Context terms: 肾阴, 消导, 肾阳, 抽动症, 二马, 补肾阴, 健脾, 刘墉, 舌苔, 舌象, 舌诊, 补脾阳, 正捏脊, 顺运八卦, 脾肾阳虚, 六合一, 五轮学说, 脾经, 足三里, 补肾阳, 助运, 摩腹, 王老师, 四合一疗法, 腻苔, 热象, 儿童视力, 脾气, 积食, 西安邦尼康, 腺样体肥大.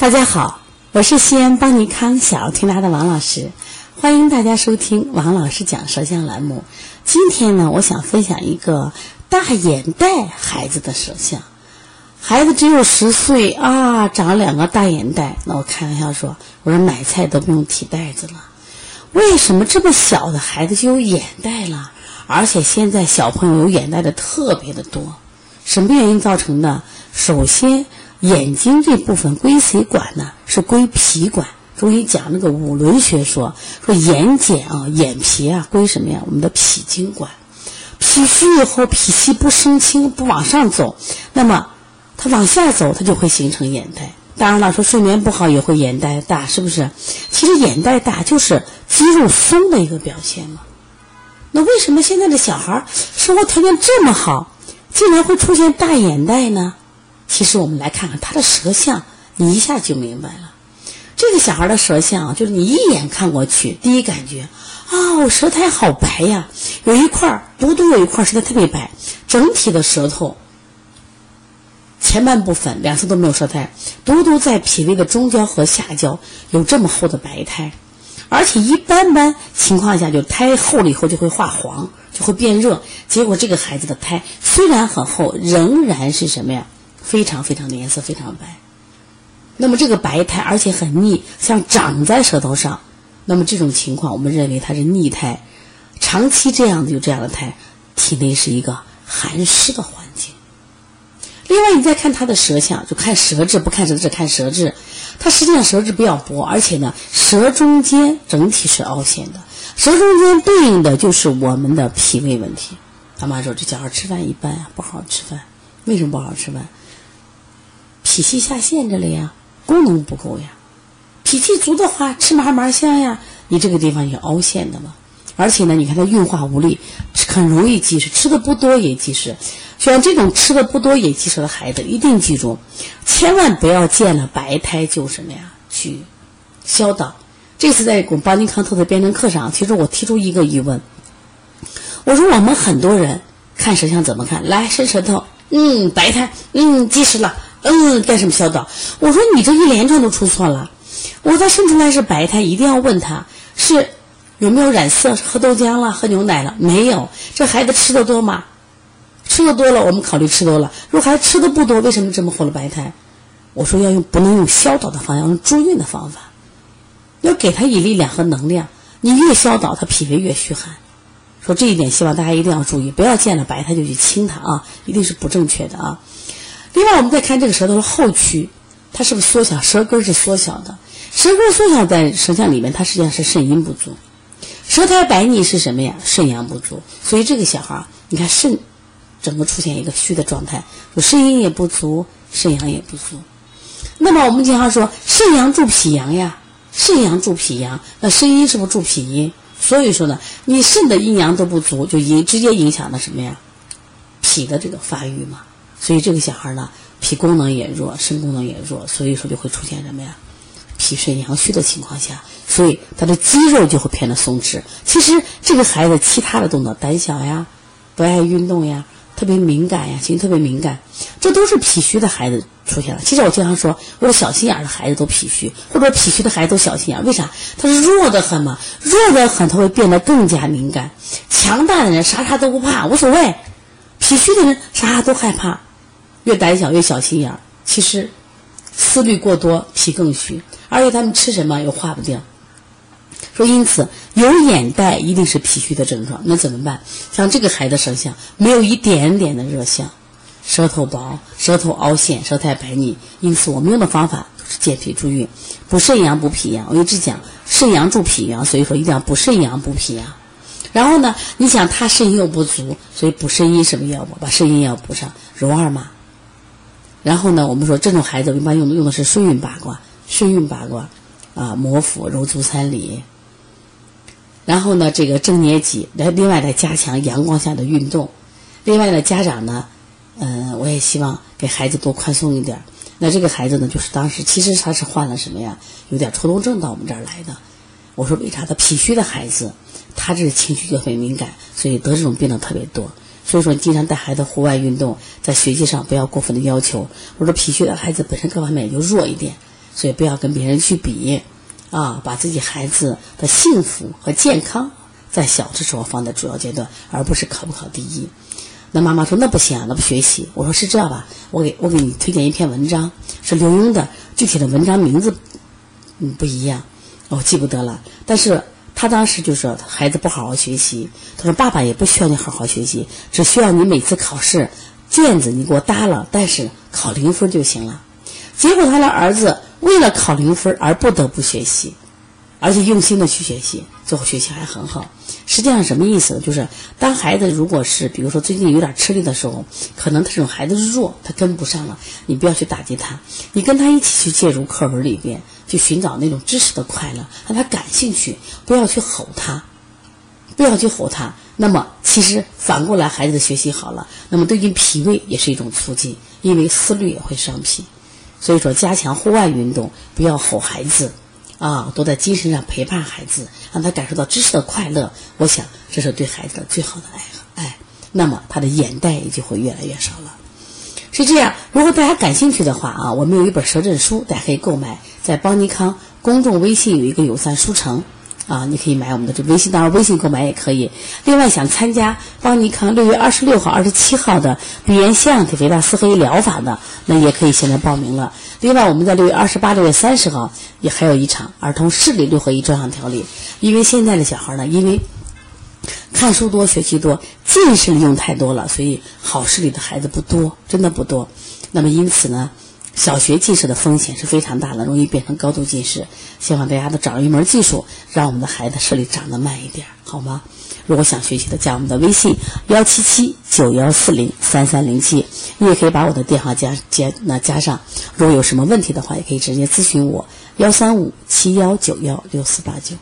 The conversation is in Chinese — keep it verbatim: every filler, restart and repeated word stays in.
大家好，我是西安邦尼康小儿推拿的王老师，欢迎大家收听王老师讲舌象栏目。今天呢，我想分享一个大眼袋孩子的舌象。孩子只有十岁啊，长了两个大眼袋。那我开玩笑说，我说买菜都不用提袋子了。为什么这么小的孩子就有眼袋了？而且现在小朋友有眼袋的特别的多，什么原因造成的？首先，眼睛这部分归谁管呢？是归脾管。中医讲那个五轮学说，说眼睑啊、眼皮啊归什么呀？我们的脾经管。脾虚以后，脾气不升清，不往上走，那么它往下走，它就会形成眼袋。当然了，说睡眠不好也会眼袋大，是不是？其实眼袋大就是肌肉松的一个表现嘛。那为什么现在的小孩生活条件这么好，竟然会出现大眼袋呢？其实我们来看看他的舌象，你一下就明白了。这个小孩的舌象啊，就是你一眼看过去，第一感觉啊，我、哦、舌苔好白呀，有一块独独有一块舌苔特别白，整体的舌头前半部分两侧都没有舌苔，独独在脾胃的中焦和下焦有这么厚的白苔，而且一般般情况下就苔厚了以后就会化黄，就会变热。结果这个孩子的苔虽然很厚，仍然是什么呀？非常非常的颜色非常白。那么这个白苔而且很腻，像长在舌头上，那么这种情况我们认为它是腻苔。长期这样的有这样的苔，体内是一个寒湿的环境。另外你再看它的舌象，就看舌质，不看舌质看舌质，它实际上舌质比较薄，而且呢舌中间整体是凹陷的，舌中间对应的就是我们的脾胃问题。大妈说这小孩吃饭一般啊，不好好吃饭。为什么不好好吃饭？脾气下陷着了呀，功能不够呀。脾气足的话，吃麻麻香呀，你这个地方有凹陷的嘛。而且呢，你看它运化无力，很容易积食，吃的不多也积食。像这种吃的不多也积食的孩子，一定记住，千万不要见了白苔就什么呀去消导。这次在我们邦尼康特的编程课上，其实我提出一个疑问，我说我们很多人看舌象怎么看？来伸舌头，嗯，白苔，嗯，积食了。嗯，干什么消导？我说你这一连串都出错了。我说他生出来是白苔，一定要问他是有没有染色，喝豆浆了，喝牛奶了没有？这孩子吃的多吗？吃的多了，我们考虑吃多了。如果孩子吃的不多，为什么这么厚的白苔？我说要用不能用消导的方法，要用助运的方法，要给他以力量和能量。你越消导，他脾胃越虚寒。说这一点，希望大家一定要注意，不要见了白苔就去清它啊，一定是不正确的啊。另外我们再看这个舌头的后区，它是不是缩小？舌根是缩小的，舌根缩小在舌象里面，它实际上是肾阴不足。舌苔白腻是什么呀？肾阳不足。所以这个小孩你看肾整个出现一个虚的状态，就肾阴也不足，肾阳也不足。那么我们经常说肾阳助脾阳呀，肾阳助脾阳，那肾阴是不是助脾阴？所以说呢，你肾的阴阳都不足，就也直接影响了什么呀？脾的这个发育嘛。所以这个小孩呢，脾功能也弱，肾功能也弱，所以说就会出现什么呀？脾肾阳虚的情况下，所以他的肌肉就会变得松弛。其实这个孩子其他的动作，胆小呀，不爱运动呀，特别敏感呀，情绪特别敏感，这都是脾虚的孩子出现了。其实我经常说，我说小心眼的孩子都脾虚，或者脾虚的孩子都小心眼，为啥？他是弱得很嘛，弱得很，他会变得更加敏感。强大的人啥啥都不怕，无所谓；脾虚的人啥啥都害怕。越胆小越小心眼，其实思虑过多，脾更虚，而且他们吃什么又化不掉。说因此有眼袋一定是脾虚的症状。那怎么办？像这个孩子舌象没有一点点的热象，舌头薄，舌头凹陷，舌苔白腻，因此我们用的方法就是健脾助运，补肾阳补脾阳。我一直讲肾阳助脾阳，所以说一定要补肾阳补脾阳。然后呢，你想他肾阴又不足，所以补肾阴什么药补？把肾阴药补上，揉二马。然后呢，我们说这种孩子一般用的用的是顺运八卦，顺运八卦，啊，摩腹揉足三里。然后呢，这个正捏脊，来另外来加强阳光下的运动。另外呢，家长呢，嗯、呃，我也希望给孩子多宽松一点。那这个孩子呢，就是当时其实他是患了什么呀？有点抽动症到我们这儿来的。我说为啥他脾虚的孩子，他这个情绪就很敏感，所以得这种病的特别多。所以说经常带孩子户外运动，在学习上不要过分的要求。我说脾虚的孩子本身各方面也就弱一点，所以不要跟别人去比啊，把自己孩子的幸福和健康在小的时候放在主要阶段，而不是考不考第一。那妈妈说那不行，那不学习。我说是这样吧，我给我给你推荐一篇文章，是刘墉的，具体的文章名字嗯不一样，我记不得了。但是他当时就说孩子不好好学习，他说爸爸也不需要你好好学习，只需要你每次考试卷子你给我搭了，但是考零分就行了。结果他的儿子为了考零分而不得不学习，而且用心的去学习，最后学习还很好。实际上什么意思呢？就是当孩子如果是比如说最近有点吃力的时候，可能他这种孩子弱，他跟不上了，你不要去打击他，你跟他一起去介入课文里边，去寻找那种知识的快乐，让他感兴趣，不要去吼他，不要去吼他。那么其实反过来孩子的学习好了，那么对于脾胃也是一种促进，因为思虑也会伤脾。所以说加强户外运动，不要吼孩子啊，都在精神上陪伴孩子，让他感受到知识的快乐，我想这是对孩子的最好的爱爱，那么他的眼袋也就会越来越少了。是这样，如果大家感兴趣的话啊，我们有一本舌诊书，大家可以购买，在邦尼康公众微信有一个友善书城啊，你可以买我们的这微信，当然微信购买也可以。另外想参加邦尼康六月二十六号、二十七号的鼻炎腺样体肥大四合一疗法的，那也可以现在报名了。另外我们在六月二十八、六月三十号也还有一场儿童视力六合一专项调理，因为现在的小孩呢，因为看书多、学习多，近视利用太多了，所以好视力的孩子不多，真的不多。那么因此呢，小学近视的风险是非常大的，容易变成高度近视。希望大家都掌握一门技术，让我们的孩子视力长得慢一点，好吗？如果想学习的，加我们的微信一七七九一四零三三零七，你也可以把我的电话加加那加上。如果有什么问题的话，也可以直接咨询我一三五七一九一六四八九。